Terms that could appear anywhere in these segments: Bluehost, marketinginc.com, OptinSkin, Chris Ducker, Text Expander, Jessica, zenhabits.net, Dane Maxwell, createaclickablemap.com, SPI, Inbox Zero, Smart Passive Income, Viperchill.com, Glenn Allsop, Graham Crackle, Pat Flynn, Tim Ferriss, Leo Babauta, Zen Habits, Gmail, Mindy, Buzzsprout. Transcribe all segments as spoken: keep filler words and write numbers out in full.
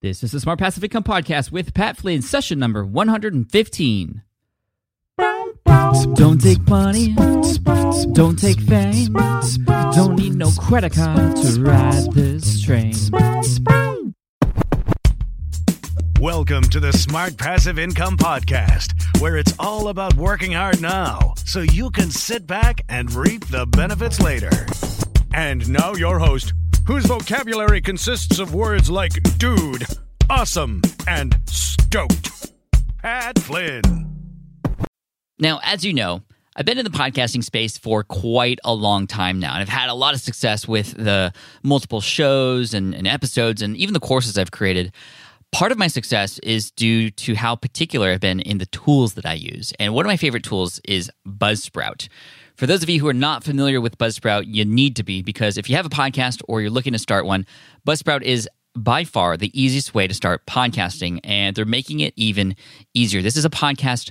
This is the Smart Passive Income Podcast with Pat Flynn, session number one hundred fifteen. Don't take money, don't take fame, don't need no credit card to ride this train. Welcome to the Smart Passive Income Podcast, where it's all about working hard now so you can sit back and reap the benefits later. And now your host, whose vocabulary consists of words like dude, awesome, and stoked, Pat Flynn. Now, as you know, I've been in the podcasting space for quite a long time now, and I've had a lot of success with the multiple shows and, and episodes and even the courses I've created. Part of my success is due to how particular I've been in the tools that I use. And one of my favorite tools is Buzzsprout. For those of you who are not familiar with Buzzsprout, you need to be, because if you have a podcast or you're looking to start one, Buzzsprout is by far the easiest way to start podcasting, and they're making it even easier. This is a podcast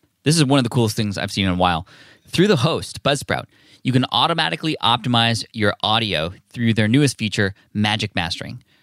this is one of the coolest things I've seen in a while. Through the host, Buzzsprout, you can automatically optimize your audio through their newest feature, Magic Mastering.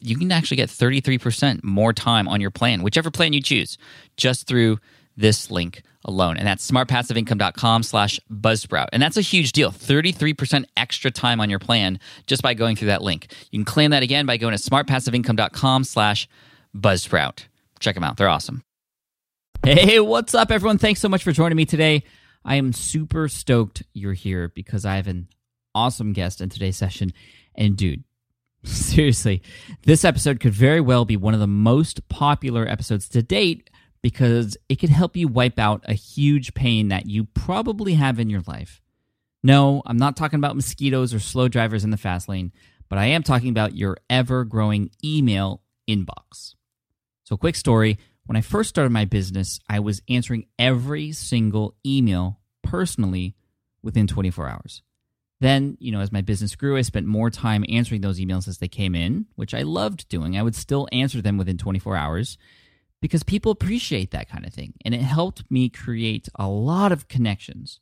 you can actually get thirty-three percent more time on your plan, whichever plan you choose, just through this link alone. And that's smartpassiveincome.com slash Buzzsprout. And that's a huge deal, thirty-three percent extra time on your plan just by going through that link. You can claim that again by going to smartpassiveincome.com slash Buzzsprout. Check them out. They're awesome. Hey, what's up, everyone? Thanks so much for joining me today. I am super stoked you're here because I have an awesome guest in today's session. And dude, seriously, this episode could very well be one of the most popular episodes to date, because it could help you wipe out a huge pain that you probably have in your life. No, I'm not talking about mosquitoes or slow drivers in the fast lane, but I am talking about your ever-growing email inbox. So quick story, when I first started my business, I was answering every single email personally within twenty-four hours. Then, you know, as my business grew, I spent more time answering those emails as they came in, which I loved doing. I would still answer them within twenty-four hours because people appreciate that kind of thing. And it helped me create a lot of connections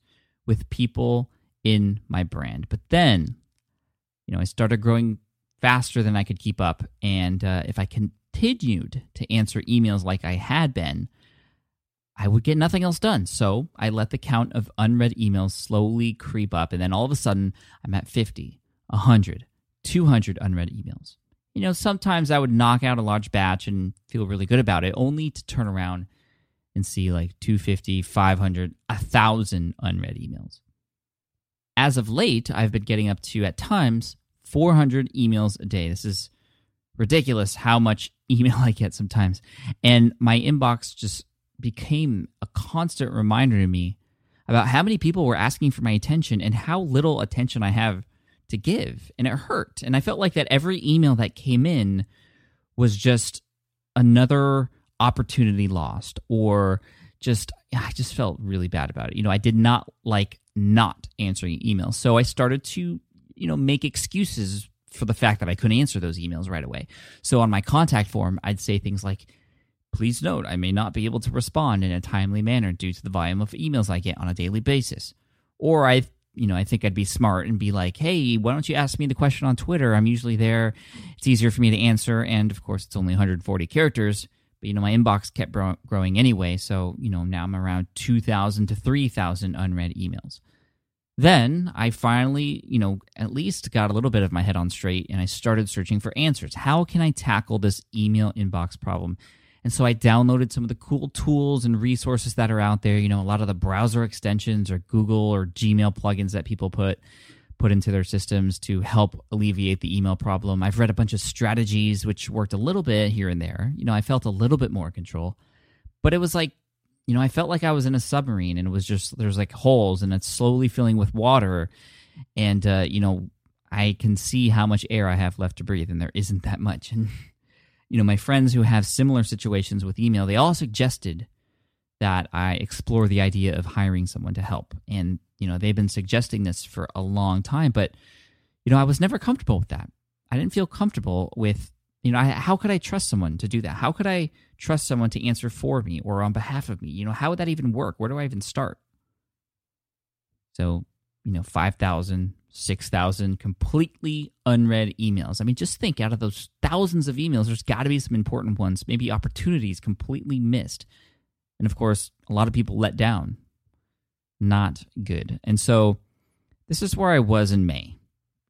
with people in my brand. But then, you know, I started growing faster than I could keep up. And uh, if I continued to answer emails like I had been, I would get nothing else done. So I let the count of unread emails slowly creep up. And then all of a sudden, I'm at fifty, one hundred, two hundred unread emails. You know, sometimes I would knock out a large batch and feel really good about it, only to turn around and see like two fifty, five hundred, one thousand unread emails. As of late, I've been getting up to, at times, four hundred emails a day. This is ridiculous how much email I get sometimes. And my inbox just became a constant reminder to me about how many people were asking for my attention and how little attention I have to give. And it hurt. And I felt like that every email that came in was just another opportunity lost, or just, I just felt really bad about it. You know, I did not like not answering emails. So I started to, you know, make excuses for the fact that I couldn't answer those emails right away. So on my contact form, I'd say things like, "Please note, I may not be able to respond in a timely manner due to the volume of emails I get on a daily basis." Or I, you know, I think I'd be smart and be like, "Hey, why don't you ask me the question on Twitter? I'm usually there. It's easier for me to answer." And of course, it's only one hundred forty characters. But you know, my inbox kept bro- growing anyway. So you know, now I'm around two thousand to three thousand unread emails. Then I finally, you know, at least got a little bit of my head on straight, and I started searching for answers. How can I tackle this email inbox problem? And so I downloaded some of the cool tools and resources that are out there. You know, a lot of the browser extensions or Google or Gmail plugins that people put put into their systems to help alleviate the email problem. I've read a bunch of strategies which worked a little bit here and there. You know, I felt a little bit more control, but it was like, you know, I felt like I was in a submarine and it was just, there's like holes and it's slowly filling with water. And, uh, you know, I can see how much air I have left to breathe, and there isn't that much. And, you know, my friends who have similar situations with email, they all suggested that I explore the idea of hiring someone to help. And, you know, they've been suggesting this for a long time, but, you know, I was never comfortable with that. I didn't feel comfortable with, you know, I, how could I trust someone to do that? How could I trust someone to answer for me or on behalf of me? You know, how would that even work? Where do I even start? So, you know, five thousand, six thousand completely unread emails. I mean, just think, out of those thousands of emails, there's got to be some important ones, maybe opportunities completely missed. And of course, a lot of people let down. Not good. And so this is where I was in May.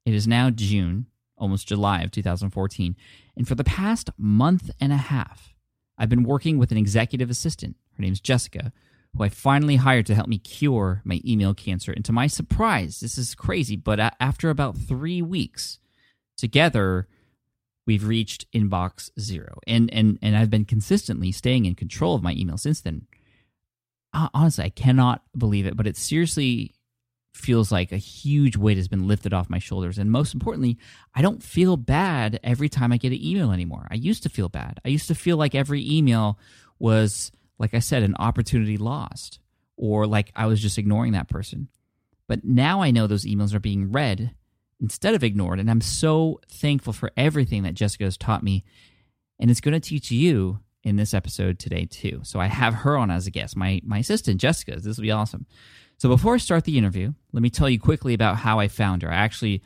It is now June, almost July of two thousand fourteen. And for the past month and a half, I've been working with an executive assistant. Her name's Jessica, who I finally hired to help me cure my email cancer. And to my surprise, this is crazy, but after about three weeks together, we've reached inbox zero. And and and I've been consistently staying in control of my email since then. Honestly, I cannot believe it, but it seriously feels like a huge weight has been lifted off my shoulders. And most importantly, I don't feel bad every time I get an email anymore. I used to feel bad. I used to feel like every email was, like I said, an opportunity lost, or like I was just ignoring that person. But now I know those emails are being read instead of ignored, and I'm so thankful for everything that Jessica has taught me, and it's going to teach you in this episode today too. So I have her on as a guest, my my assistant, Jessica. This will be awesome. So before I start the interview, let me tell you quickly about how I found her. I actually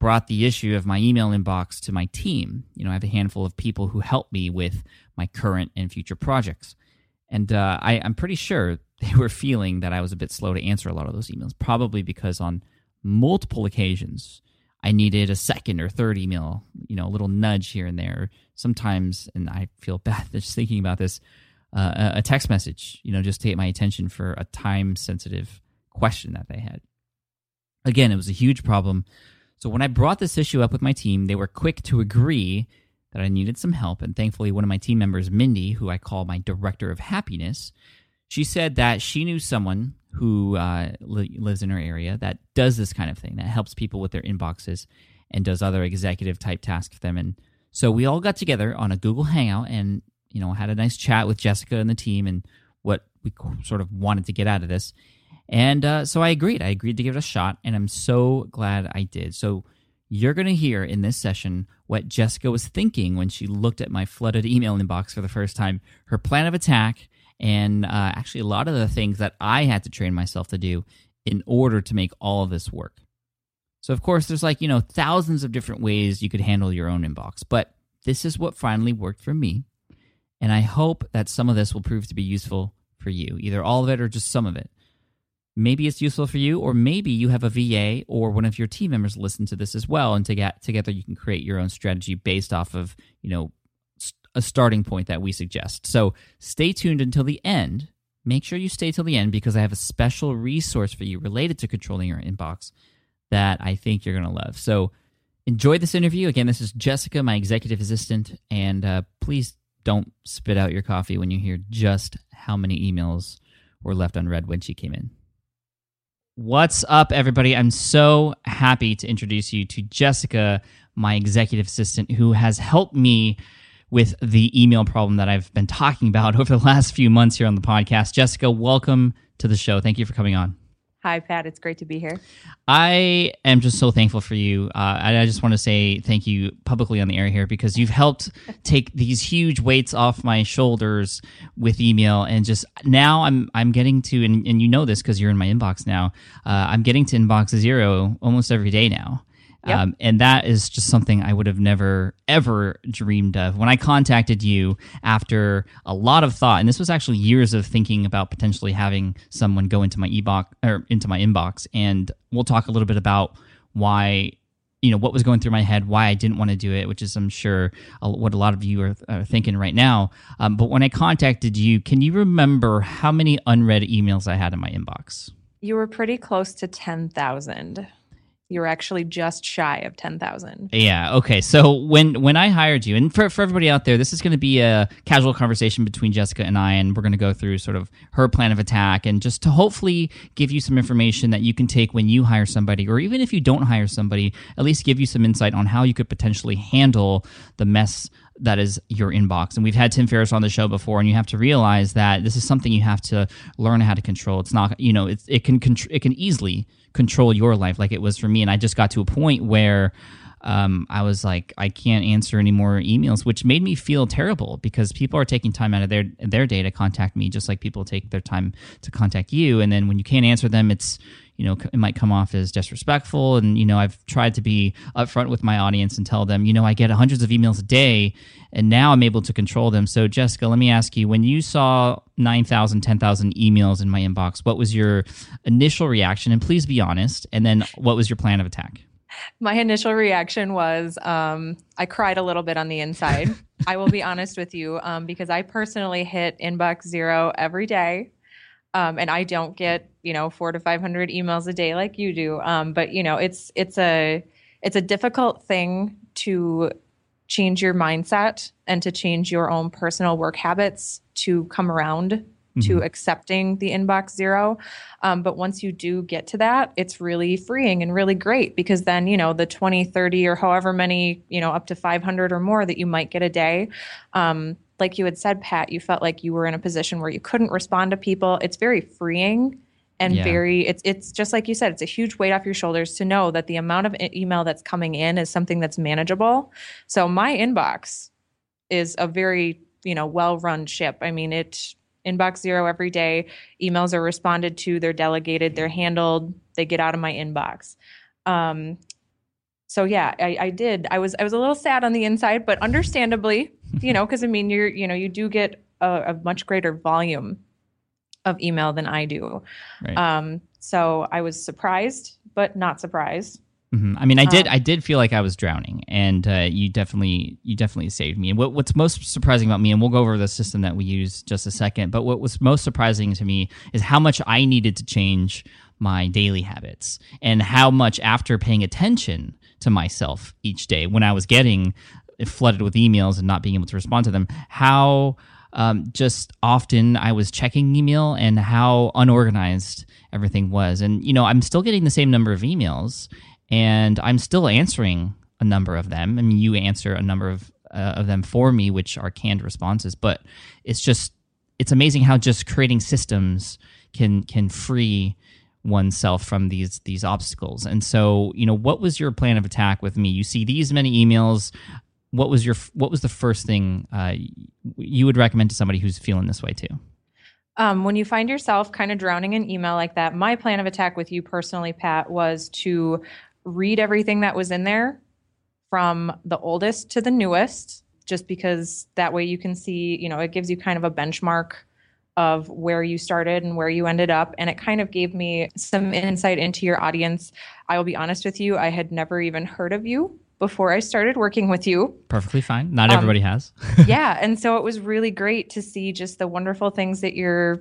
brought the issue of my email inbox to my team. You know, I have a handful of people who help me with my current and future projects. And uh, I, I'm pretty sure they were feeling that I was a bit slow to answer a lot of those emails, probably because on multiple occasions, I needed a second or third email, you know, a little nudge here and there. Sometimes, and I feel bad just thinking about this, uh, a text message, you know, just to get my attention for a time-sensitive question that they had. Again, it was a huge problem. So when I brought this issue up with my team, they were quick to agree that I needed some help. And thankfully, one of my team members, Mindy, who I call my director of happiness, she said that she knew someone who uh, li- lives in her area that does this kind of thing, that helps people with their inboxes and does other executive-type tasks for them. And so we all got together on a Google Hangout and, you know, had a nice chat with Jessica and the team and what we sort of wanted to get out of this. And uh, so I agreed. I agreed to give it a shot, and I'm so glad I did. So you're going to hear in this session what Jessica was thinking when she looked at my flooded email inbox for the first time, her plan of attack, and uh, actually a lot of the things that I had to train myself to do in order to make all of this work. So of course, there's like, you know, thousands of different ways you could handle your own inbox, but this is what finally worked for me. And I hope that some of this will prove to be useful for you, either all of it or just some of it. Maybe it's useful for you, or maybe you have a V A or one of your team members listen to this as well, and to get, together you can create your own strategy based off of, you know, a starting point that we suggest. So stay tuned until the end. Make sure you stay till the end, because I have a special resource for you related to controlling your inbox that I think you're going to love. So enjoy this interview. Again, this is Jessica, my executive assistant, and uh, please don't spit out your coffee when you hear just how many emails were left unread when she came in. What's up, everybody? I'm so happy to introduce you to Jessica, my executive assistant, who has helped me with the email problem that I've been talking about over the last few months here on the podcast. Jessica, welcome to the show. Thank you for coming on. Hi, Pat. It's great to be here. I am just so thankful for you. Uh, and I just want to say thank you publicly on the air here, because you've helped take these huge weights off my shoulders with email. And just now I'm I'm getting to, and, and you know this because you're in my inbox now, uh, I'm getting to inbox zero almost every day now. Yep. Um, and that is just something I would have never, ever dreamed of. When I contacted you after a lot of thought, and this was actually years of thinking about potentially having someone go into my inbox, or into my inbox, and we'll talk a little bit about why you know, what was going through my head, why I didn't want to do it, which is, I'm sure, uh, what a lot of you are, are thinking right now. Um, but when I contacted you, can you remember how many unread emails I had in my inbox? You were pretty close to ten thousand. You were actually just shy of ten thousand. Yeah, okay. So when when I hired you, and for, for everybody out there, this is going to be a casual conversation between Jessica and I, and we're going to go through sort of her plan of attack, and just to hopefully give you some information that you can take when you hire somebody, or even if you don't hire somebody, at least give you some insight on how you could potentially handle the mess that is your inbox. And we've had Tim Ferriss on the show before, and you have to realize that this is something you have to learn how to control. It's not, you know, it's, it can it can easily control your life like it was for me. And I just got to a point where um, I was like, I can't answer any more emails, which made me feel terrible because people are taking time out of their their day to contact me, just like people take their time to contact you. And then when you can't answer them, it's, you know, it might come off as disrespectful. And, you know, I've tried to be upfront with my audience and tell them, you know, I get hundreds of emails a day and now I'm able to control them. So Jessica, let me ask you, when you saw nine thousand, ten thousand emails in my inbox, what was your initial reaction? And please be honest. And then what was your plan of attack? My initial reaction was um, I cried a little bit on the inside. I will be honest with you um, because I personally hit inbox zero every day. Um, and I don't get, you know, four to five hundred emails a day like you do. Um, but you know, it's it's a it's a difficult thing to change your mindset and to change your own personal work habits to come around mm-hmm. to accepting the inbox zero. Um, but once you do get to that, it's really freeing and really great because then, you know, the twenty, thirty or however many, you know, up to five hundred or more that you might get a day. Um, Like you had said, Pat, you felt like you were in a position where you couldn't respond to people. It's very freeing and yeah. very, it's it's just like you said, it's a huge weight off your shoulders to know that the amount of email that's coming in is something that's manageable. So my inbox is a very, you know, well-run ship. I mean, it inbox zero every day. Emails are responded to, they're delegated, they're handled, they get out of my inbox. Um, so yeah, I, I did. I was I was a little sad on the inside, but understandably, you know, because I mean, you're, you know, you do get a, a much greater volume of email than I do. Right. Um, so I was surprised, but not surprised. Mm-hmm. I mean, I did, um, I did feel like I was drowning, and uh, you definitely, you definitely saved me. And what, what's most surprising about me, and we'll go over the system that we use just a second, but what was most surprising to me is how much I needed to change my daily habits and how much after paying attention to myself each day when I was getting flooded with emails and not being able to respond to them, how um, just often I was checking email and how unorganized everything was. And, you know, I'm still getting the same number of emails and I'm still answering a number of them. I mean, you answer a number of, uh, of them for me, which are canned responses, but it's just, it's amazing how just creating systems can, can free oneself from these these obstacles. And so, you know, what was your plan of attack with me? You see these many emails. What was your what was the first thing uh, you would recommend to somebody who's feeling this way too? Um, when you find yourself kind of drowning in email like that, my plan of attack with you personally, Pat, was to read everything that was in there from the oldest to the newest, just because that way you can see, you know, it gives you kind of a benchmark of where you started and where you ended up. And it kind of gave me some insight into your audience. I will be honest with you, I had never even heard of you before I started working with you. Perfectly fine. Not everybody um, has. Yeah. And so it was really great to see just the wonderful things that your,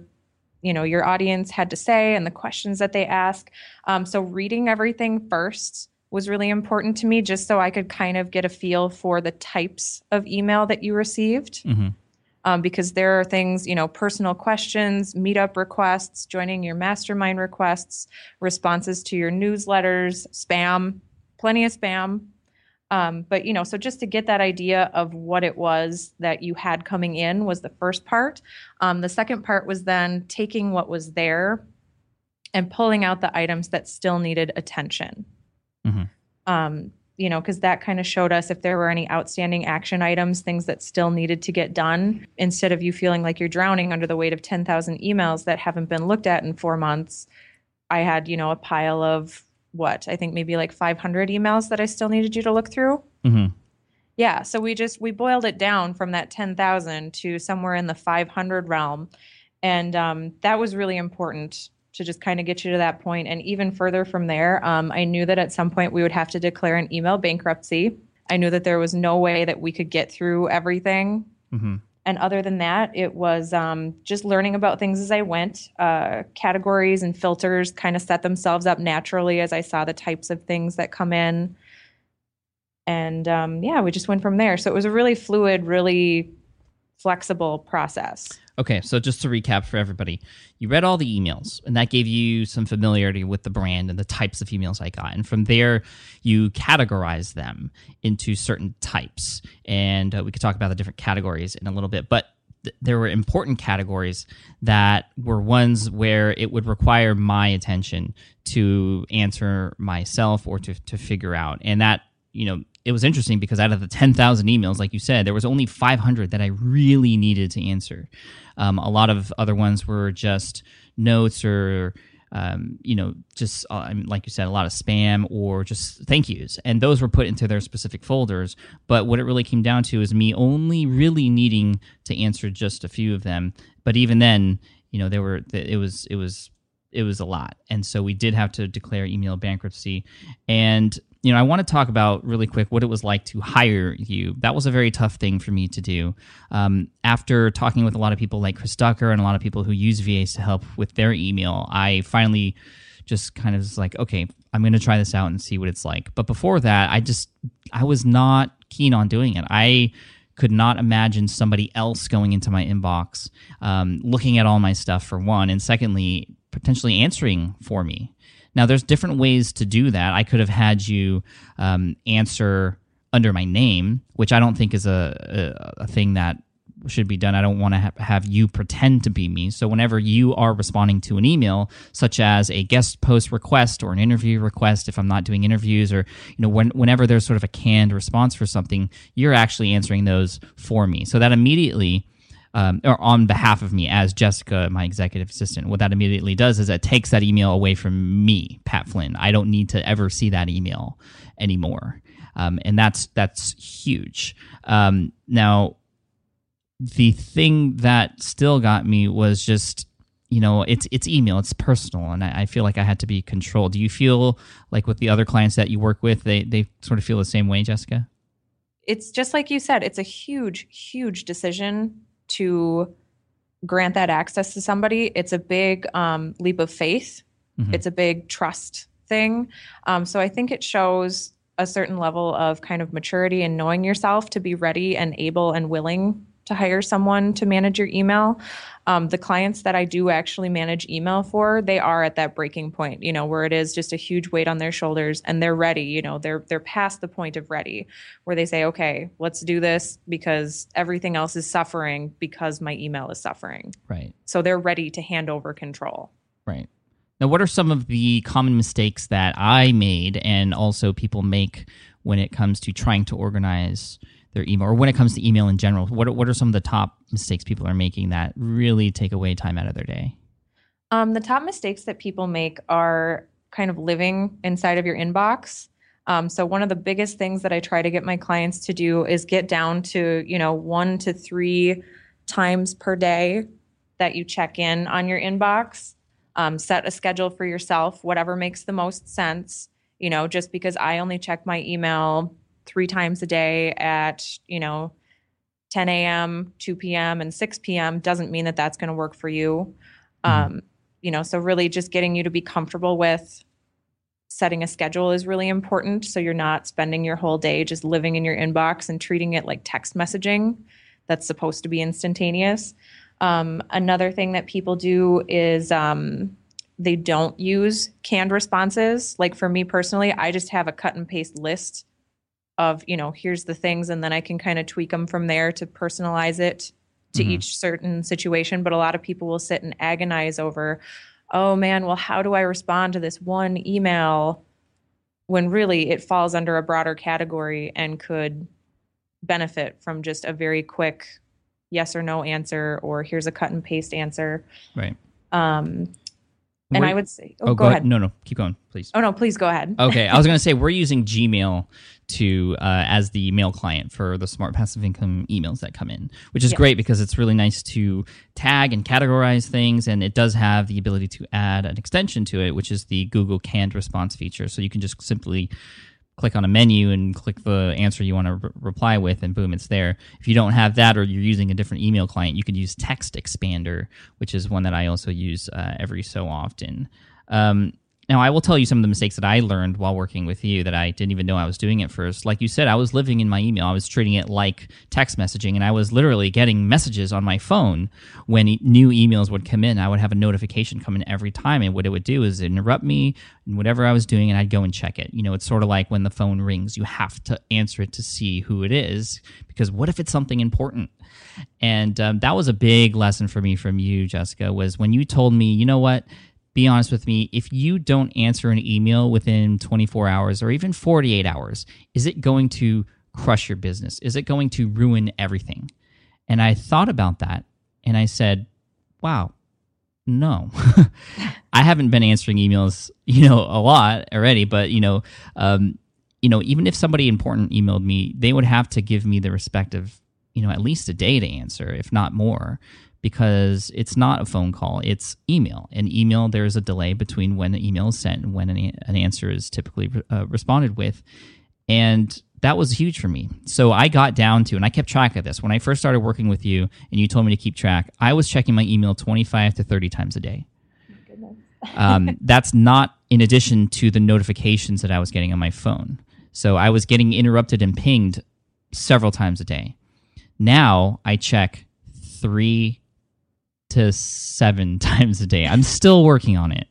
you know, your audience had to say and the questions that they ask. Um, so reading everything first was really important to me just so I could kind of get a feel for the types of email that you received. Mm-hmm. Um, because there are things, you know, personal questions, meetup requests, joining your mastermind requests, responses to your newsletters, spam, plenty of spam. Um, but, you know, so just to get that idea of what it was that you had coming in was the first part. Um, the second part was then taking what was there and pulling out the items that still needed attention. Mm-hmm. Um, you know, because that kind of showed us if there were any outstanding action items, things that still needed to get done, instead of you feeling like you're drowning under the weight of ten thousand emails that haven't been looked at in four months. I had, you know, a pile of what, I think maybe like five hundred emails that I still needed you to look through. Mm-hmm. Yeah. So we just, we boiled it down from that ten thousand to somewhere in the five hundred realm. And um, that was really important to just kind of get you to that point. And even further from there, um, I knew that at some point we would have to declare an email bankruptcy. I knew that there was no way that we could get through everything. Mm-hmm. And other than that, it was um, just learning about things as I went. Uh, categories and filters kind of set themselves up naturally as I saw the types of things that come in. And um, yeah, we just went from there. So it was a really fluid, really flexible process. Okay, so just to recap for everybody, you read all the emails, and that gave you some familiarity with the brand and the types of emails I got. And from there, you categorized them into certain types. And uh, we could talk about the different categories in a little bit. But th- there were important categories that were ones where it would require my attention to answer myself or to, to figure out. And that, you know, it was interesting because out of the ten thousand emails, like you said, there was only five hundred that I really needed to answer. Um, a lot of other ones were just notes or, um, you know, just uh, like you said, a lot of spam or just thank yous. And those were put into their specific folders. But what it really came down to is me only really needing to answer just a few of them. But even then, you know, there were it was it was it was a lot. And so we did have to declare email bankruptcy. And you know, I want to talk about really quick what it was like to hire you. That was a very tough thing for me to do. Um, after talking with a lot of people like Chris Ducker and a lot of people who use V As to help with their email, I finally just kind of was like, okay, I'm going to try this out and see what it's like. But before that, I just, I was not keen on doing it. I could not imagine somebody else going into my inbox, um, looking at all my stuff for one, and secondly, potentially answering for me. Now, there's different ways to do that. I could have had you um, answer under my name, which I don't think is a, a, a thing that should be done. I don't want to ha- have you pretend to be me. So whenever you are responding to an email, such as a guest post request or an interview request, if I'm not doing interviews, or you know, when, whenever there's sort of a canned response for something, you're actually answering those for me. So that immediately... Um, or on behalf of me as Jessica, my executive assistant. What that immediately does is it takes that email away from me, Pat Flynn. I don't need to ever see that email anymore. Um, and that's that's huge. Um, now, the thing that still got me was just, you know, it's it's email, it's personal, and I, I feel like I had to be controlled. Do you feel like with the other clients that you work with, they they sort of feel the same way, Jessica? It's just like you said, it's a huge, huge decision to grant that access to somebody. It's a big um, leap of faith. Mm-hmm. It's a big trust thing. Um, so I think it shows a certain level of kind of maturity and knowing yourself to be ready and able and willing to hire someone to manage your email. Um, the clients that I do actually manage email for, they are at that breaking point, you know, where it is just a huge weight on their shoulders and they're ready, you know, they're they're past the point of ready where they say, okay, let's do this because everything else is suffering because my email is suffering. Right. So they're ready to hand over control. Right. Now, what are some of the common mistakes that I made and also people make when it comes to trying to organize their email, or when it comes to email in general? What are, what are some of the top mistakes people are making that really take away time out of their day? Um, the top mistakes that people make are kind of living inside of your inbox. Um, so one of the biggest things that I try to get my clients to do is get down to, you know, one to three times per day that you check in on your inbox. Um, set a schedule for yourself, whatever makes the most sense. You know, just because I only check my email three times a day at, you know, ten a.m., two p.m., and six p.m. doesn't mean that that's going to work for you. Mm-hmm. Um, you know, so really just getting you to be comfortable with setting a schedule is really important. So you're not spending your whole day just living in your inbox and treating it like text messaging that's supposed to be instantaneous. Um, another thing that people do is um, they don't use canned responses. Like for me personally, I just have a cut and paste list of, you know, here's the things, and then I can kind of tweak them from there to personalize it to mm-hmm. each certain situation. But a lot of people will sit and agonize over, oh man, well, how do I respond to this one email when really it falls under a broader category and could benefit from just a very quick yes or no answer, or here's a cut and paste answer. Right. Um, and we're, I would say, oh, oh go, go ahead. ahead. No, no, keep going, please. Oh, no, please go ahead. Okay, I was going to say we're using Gmail to uh, as the mail client for the Smart Passive Income emails that come in, which is yes. great because it's really nice to tag and categorize things, and it does have the ability to add an extension to it, which is the Google Canned Response feature. So you can just simply click on a menu and click the answer you want to re- reply with, and boom, it's there. If you don't have that or you're using a different email client, you could use Text Expander, which is one that I also use uh, every so often. Um, now, I will tell you some of the mistakes that I learned while working with you that I didn't even know I was doing at first. Like you said, I was living in my email. I was treating it like text messaging, and I was literally getting messages on my phone when e- new emails would come in. I would have a notification come in every time, and what it would do is interrupt me and whatever I was doing, and I'd go and check it. You know, it's sort of like when the phone rings. You have to answer it to see who it is, because what if it's something important? And um, that was a big lesson for me from you, Jessica, was when you told me, you know what? Be honest with me, if you don't answer an email within twenty-four hours or even forty-eight hours, is it going to crush your business? Is it going to ruin everything? And I thought about that, and I said, wow, no. I haven't been answering emails, you know, a lot already, but, you know, um, you know, even if somebody important emailed me, they would have to give me the respect of, you know, at least a day to answer, if not more, because it's not a phone call, it's email. And email, there is a delay between when the email is sent and when an, an answer is typically uh, responded with. And that was huge for me. So I got down to, and I kept track of this. When I first started working with you and you told me to keep track, I was checking my email twenty-five to thirty times a day. Oh, goodness. um, that's not in addition to the notifications that I was getting on my phone. So I was getting interrupted and pinged several times a day. Now I check three to seven times a day. I'm still working on it.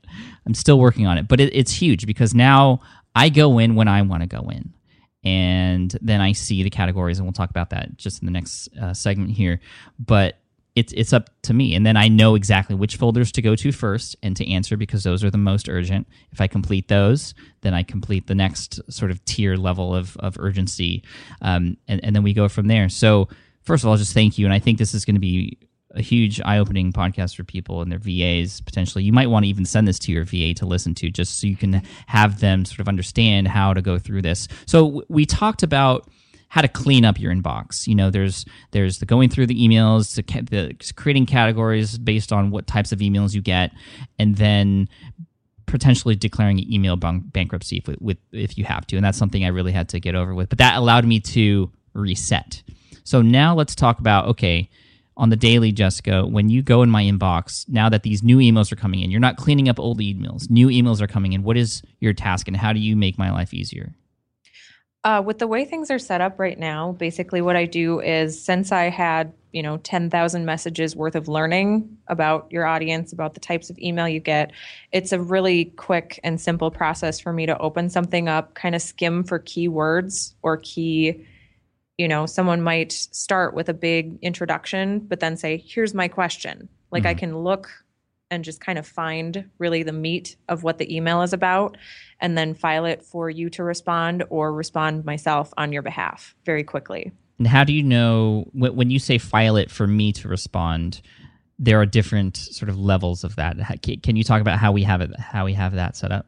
I'm still working on it, but it, it's huge because now I go in when I want to go in, and then I see the categories, and we'll talk about that just in the next uh, segment here, but it's it's up to me. And then I know exactly which folders to go to first and to answer because those are the most urgent. If I complete those, then I complete the next sort of tier level of, of urgency, um, and, and then we go from there. So first of all, just thank you, and I think this is going to be a huge eye-opening podcast for people and their V As potentially. You might want to even send this to your V A to listen to just so you can have them sort of understand how to go through this. So we talked about how to clean up your inbox. You know, there's there's the going through the emails, the, the creating categories based on what types of emails you get, and then potentially declaring email bankruptcy if, with, if you have to. And that's something I really had to get over with. But that allowed me to reset. So now let's talk about, okay, on the daily, Jessica, when you go in my inbox, now that these new emails are coming in, you're not cleaning up old emails, new emails are coming in. What is your task and how do you make my life easier? Uh, with the way things are set up right now, basically what I do is, since I had, you know, ten thousand messages worth of learning about your audience, about the types of email you get, it's a really quick and simple process for me to open something up, kind of skim for keywords or key. You know, someone might start with a big introduction, but then say, here's my question. Like mm-hmm. I can look and just kind of find really the meat of what the email is about and then file it for you to respond or respond myself on your behalf very quickly. And how do you know, when you say file it for me to respond, there are different sort of levels of that. Can you talk about how we have it, how we have that set up?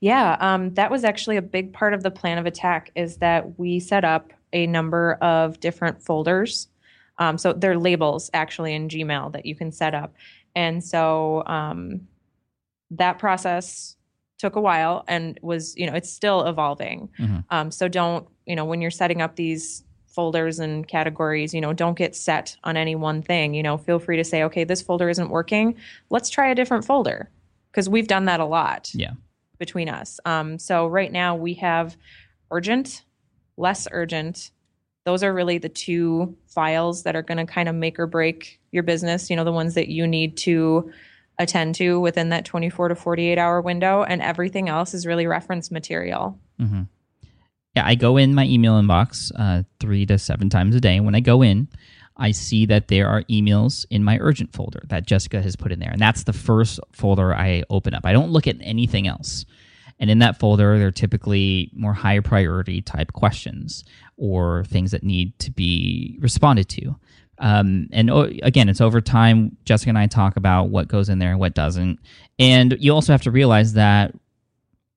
Yeah, um, that was actually a big part of the plan of attack, is that we set up a number of different folders. Um, so they're labels actually in Gmail that you can set up. And so um, that process took a while and was, you know, it's still evolving. Mm-hmm. Um, so don't, you know, when you're setting up these folders and categories, you know, don't get set on any one thing. You know, feel free to say, okay, this folder isn't working. Let's try a different folder, because we've done that a lot yeah. between us. Um, so right now we have urgent, less urgent. Those are really the two files that are going to kind of make or break your business, you know, the ones that you need to attend to within that twenty-four to forty-eight hour window, and everything else is really reference material. Mm-hmm. Yeah, I go in my email inbox uh, three to seven times a day. When I go in, I see that there are emails in my urgent folder that Jessica has put in there, and that's the first folder I open up. I don't look at anything else. And in that folder, they're typically more high priority type questions or things that need to be responded to, Um, and o- again, it's over time. Jessica and I talk about what goes in there and what doesn't. And you also have to realize that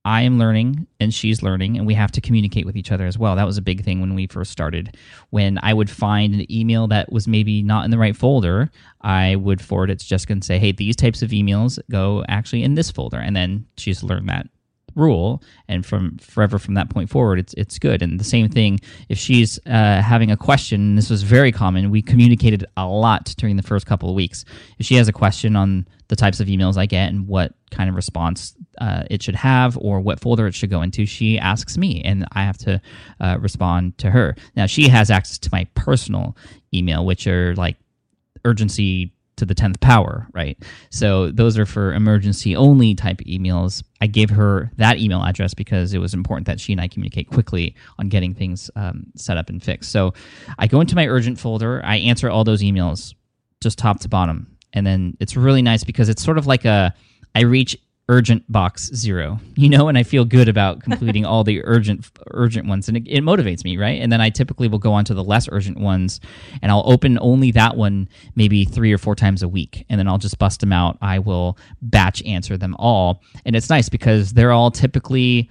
I am learning and she's learning, and we have to communicate with each other as well. That was a big thing when we first started. When I would find an email that was maybe not in the right folder, I would forward it to Jessica and say, hey, these types of emails go actually in this folder. And then she's learned that rule, and from forever from that point forward, it's it's good. And the same thing, if she's uh, having a question, this was very common, we communicated a lot during the first couple of weeks. If she has a question on the types of emails I get and what kind of response uh, it should have or what folder it should go into, she asks me, and I have to uh, respond to her. Now, she has access to my personal email, which are like urgency to the tenth power, right? So those are for emergency only type emails. I gave her that email address because it was important that she and I communicate quickly on getting things um, set up and fixed. So I go into my urgent folder, I answer all those emails just top to bottom. And then it's really nice because it's sort of like a, I reach urgent box zero, you know, and I feel good about completing all the urgent urgent ones, and it, it motivates me, right? And then I typically will go on to the less urgent ones, and I'll open only that one maybe three or four times a week, and then I'll just bust them out. I will batch answer them all, and it's nice because they're all typically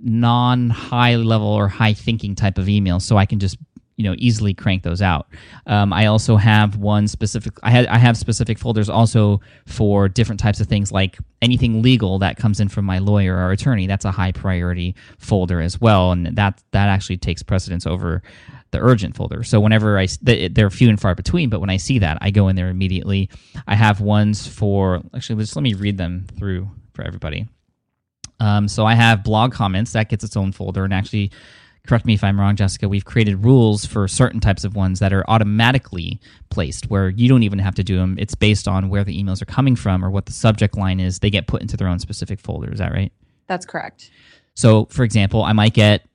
non-high level or high thinking type of emails, so I can just you know, easily crank those out. Um, I also have one specific, I, ha- I have specific folders also for different types of things, like anything legal that comes in from my lawyer or attorney. That's a high priority folder as well, and that that actually takes precedence over the urgent folder. So whenever I, they're few and far between, but when I see that, I go in there immediately. I have ones for, actually, just let me read them through for everybody. Um, so I have blog comments, that gets its own folder, and actually, correct me if I'm wrong, Jessica, we've created rules for certain types of ones that are automatically placed where you don't even have to do them. It's based on where the emails are coming from or what the subject line is. They get put into their own specific folder. Is that right? That's correct. So, for example, I might get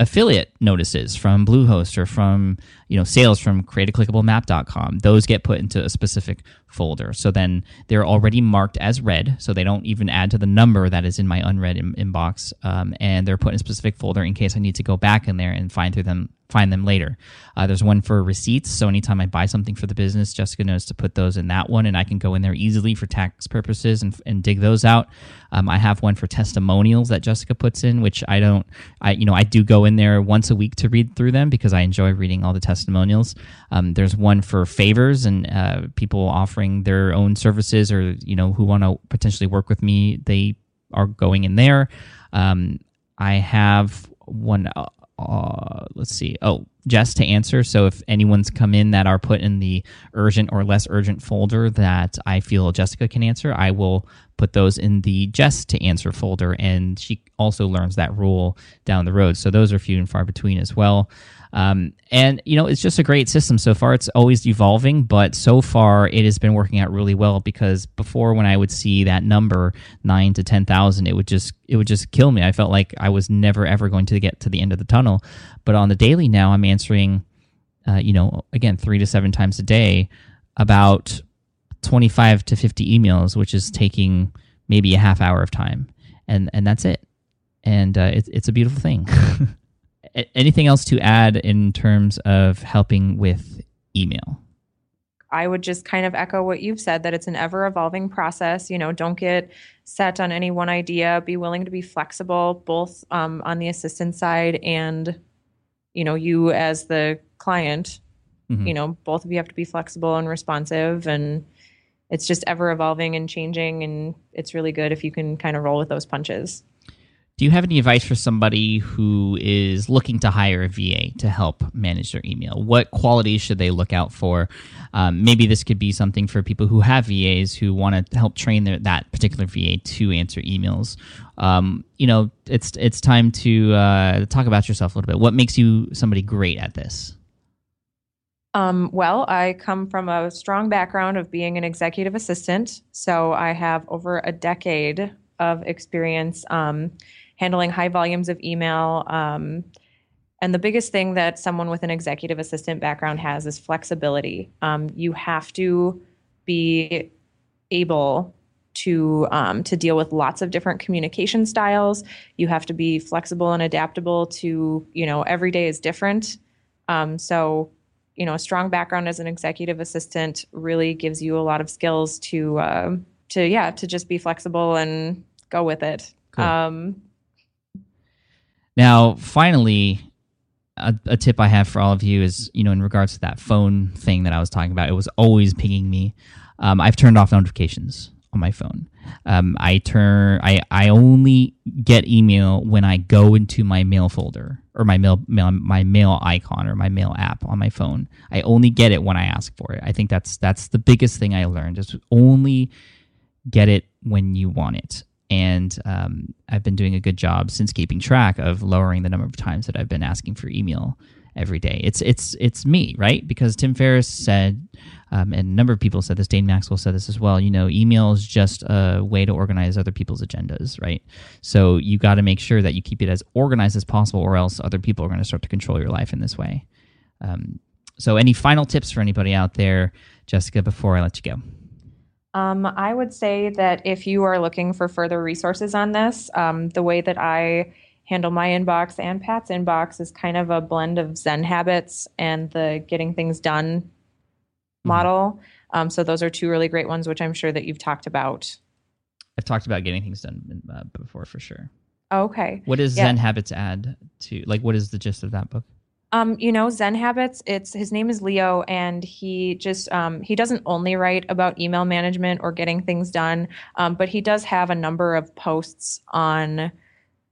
affiliate notices from Bluehost or from, you know, sales from create a clickable map dot com. Those get put into a specific folder. So then they're already marked as read, so they don't even add to the number that is in my unread in- inbox. Um, and they're put in a specific folder in case I need to go back in there and find through them, find them later. Uh, there's one for receipts. So anytime I buy something for the business, Jessica knows to put those in that one, and I can go in there easily for tax purposes and, and dig those out. Um, I have one for testimonials that Jessica puts in, which I don't, I, you know, I do go in there once a week to read through them because I enjoy reading all the testimonials. Um, there's one for favors and uh, people offering their own services, or, you know, who want to potentially work with me, they are going in there. Um, I have one, uh, uh, let's see. Oh, Jess to answer. So if anyone's come in that are put in the urgent or less urgent folder that I feel Jessica can answer, I will put those in the Jess to answer folder. And she also learns that rule down the road. So those are few and far between as well. Um, and, you know, it's just a great system so far. It's always evolving, but so far it has been working out really well, because before, when I would see that number, nine to ten thousand, it would just it would just kill me. I felt like I was never, ever going to get to the end of the tunnel. But on the daily now, I'm answering, uh, you know, again, three to seven times a day, about twenty-five to fifty emails, which is taking maybe a half hour of time. And and that's it. And uh, it, it's a beautiful thing. Anything else to add in terms of helping with email? I would just kind of echo what you've said, that it's an ever-evolving process. You know, don't get set on any one idea. Be willing to be flexible, both um, on the assistant side and, you know, you as the client. Mm-hmm. You know, both of you have to be flexible and responsive, and it's just ever-evolving and changing, and it's really good if you can kind of roll with those punches. Do you have any advice for somebody who is looking to hire a V A to help manage their email? What qualities should they look out for? Um, maybe this could be something for people who have V As who want to help train their, that particular V A to answer emails. Um, you know, it's it's time to uh, talk about yourself a little bit. What makes you somebody great at this? Um, well, I come from a strong background of being an executive assistant, so I have over a decade of experience um, handling high volumes of email. Um, and the biggest thing that someone with an executive assistant background has is flexibility. Um, you have to be able to um, to deal with lots of different communication styles. You have to be flexible and adaptable to, you know, every day is different. Um, so you know, a strong background as an executive assistant really gives you a lot of skills to, uh, to yeah, to just be flexible and go with it. Cool. Um, now, finally, a, a tip I have for all of you is, you know, in regards to that phone thing that I was talking about, it was always pinging me. Um, I've turned off notifications on my phone. Um, I turn, I, I only get email when I go into my mail folder or my mail, mail, my mail icon or my mail app on my phone. I only get it when I ask for it. I think that's that's the biggest thing I learned, is only get it when you want it. And um, I've been doing a good job since keeping track of lowering the number of times that I've been asking for email every day. It's it's it's me, right? Because Tim Ferriss said, um, and a number of people said this, Dane Maxwell said this as well, you know, email is just a way to organize other people's agendas, right? So you got to make sure that you keep it as organized as possible, or else other people are going to start to control your life in this way. Um, so any final tips for anybody out there, Jessica, before I let you go? Um, I would say that if you are looking for further resources on this, um, the way that I handle my inbox and Pat's inbox is kind of a blend of Zen Habits and the Getting Things Done model. Mm-hmm. Um, so those are two really great ones, which I'm sure that you've talked about. I've talked about Getting Things Done uh, before for sure. Okay. What does yeah. Zen Habits add to, like, what is the gist of that book? Um, you know, Zen Habits, it's, his name is Leo, and he just, um, he doesn't only write about email management or getting things done, um, but he does have a number of posts on,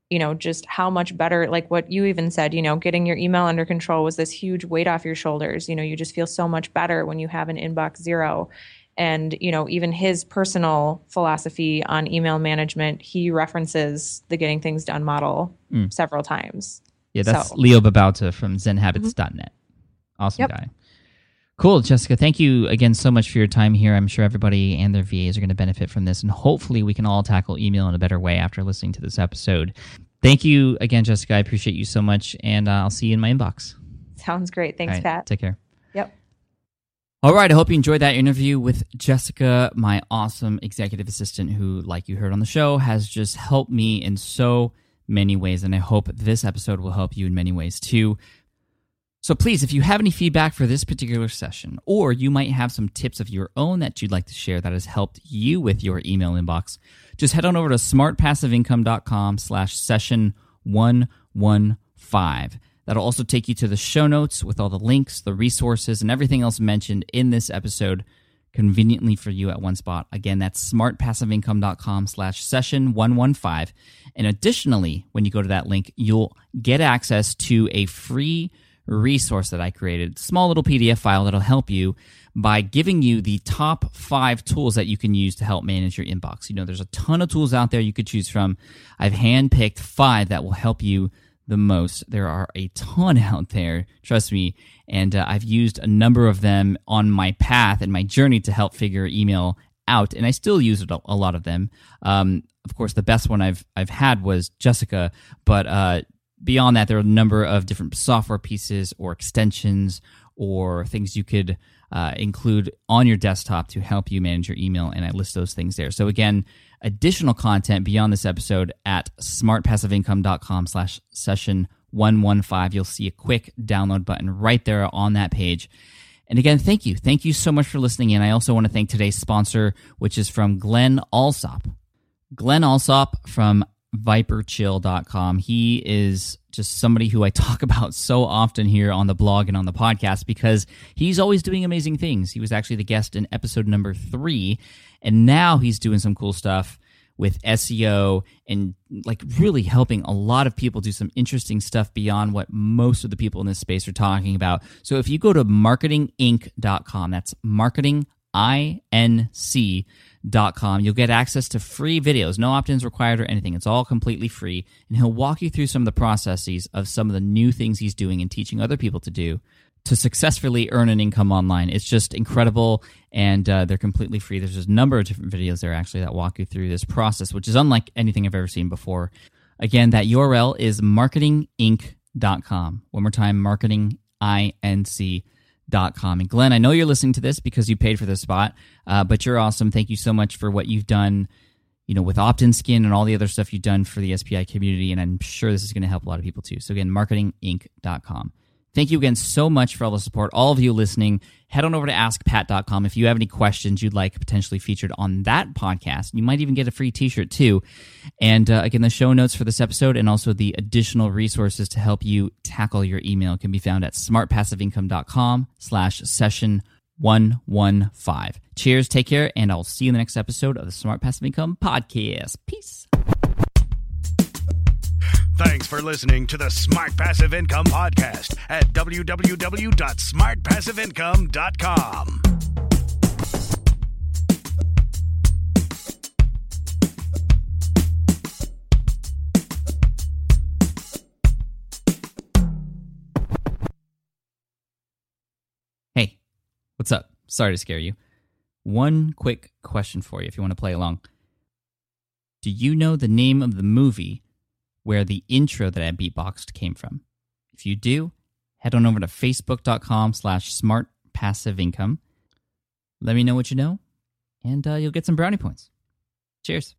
you know, just how much better, like what you even said, you know, getting your email under control was this huge weight off your shoulders. You know, you just feel so much better when you have an inbox zero. And, you know, even his personal philosophy on email management, he references the Getting Things Done model mm. several times. Yeah, that's so. Leo Babauta from zen habits dot net. Mm-hmm. Awesome yep. guy. Cool, Jessica. Thank you again so much for your time here. I'm sure everybody and their V As are going to benefit from this, and hopefully we can all tackle email in a better way after listening to this episode. Thank you again, Jessica. I appreciate you so much, and uh, I'll see you in my inbox. Sounds great. Thanks, right, Pat. Take care. Yep. All right, I hope you enjoyed that interview with Jessica, my awesome executive assistant who, like you heard on the show, has just helped me in so many ways, and I hope this episode will help you in many ways too. So please, if you have any feedback for this particular session, or you might have some tips of your own that you'd like to share that has helped you with your email inbox, just head on over to smart passive income dot com slash session one one five. That'll also take you to the show notes with all the links, the resources, and everything else mentioned in this episode conveniently for you at one spot. Again, that's smart passive income dot com slash session one one five. And additionally, when you go to that link, you'll get access to a free resource that I created, small little P D F file that'll help you by giving you the top five tools that you can use to help manage your inbox. You know, there's a ton of tools out there you could choose from. I've handpicked five that will help you the most. There are a ton out there, trust me, and uh, I've used a number of them on my path and my journey to help figure email out, and I still use it, a lot of them. Um, of course, the best one I've I've had was Jessica, but uh, beyond that, there are a number of different software pieces or extensions or things you could uh, include on your desktop to help you manage your email, and I list those things there. So again, additional content beyond this episode at smart passive income dot com slash session one one five. You'll see a quick download button right there on that page. And again, thank you. Thank you so much for listening. And I also want to thank today's sponsor, which is from Glenn Allsop. Glenn Allsop from Viperchill dot com. He is just somebody who I talk about so often here on the blog and on the podcast because he's always doing amazing things. He was actually the guest in episode number three, and now he's doing some cool stuff with S E O and like really helping a lot of people do some interesting stuff beyond what most of the people in this space are talking about. So if you go to marketing inc dot com, that's marketing inc dot com, you'll get access to free videos, no opt-ins required or anything. It's all completely free, and he'll walk you through some of the processes of some of the new things he's doing and teaching other people to do to successfully earn an income online. It's just incredible, and uh, they're completely free. There's just a number of different videos there actually that walk you through this process, which is unlike anything I've ever seen before. Again, that U R L is marketing inc dot com. One more time, marketing inc dot com. And Glenn, I know you're listening to this because you paid for this spot, uh, but you're awesome. Thank you so much for what you've done, you know, with OptinSkin and all the other stuff you've done for the S P I community, and I'm sure this is going to help a lot of people too. So again, marketing inc dot com. Thank you again so much for all the support. All of you listening, head on over to ask pat dot com if you have any questions you'd like potentially featured on that podcast. You might even get a free t-shirt too. And uh, again, the show notes for this episode and also the additional resources to help you tackle your email can be found at smart passive income dot com slash session one fifteen. Cheers, take care, and I'll see you in the next episode of the Smart Passive Income Podcast. Peace. Thanks for listening to the Smart Passive Income Podcast at w w w dot smart passive income dot com. Hey, what's up? Sorry to scare you. One quick question for you if you want to play along. Do you know the name of the movie where the intro that I beatboxed came from? If you do, head on over to facebook dot com slash smart passive income. Let me know what you know, and uh, you'll get some brownie points. Cheers.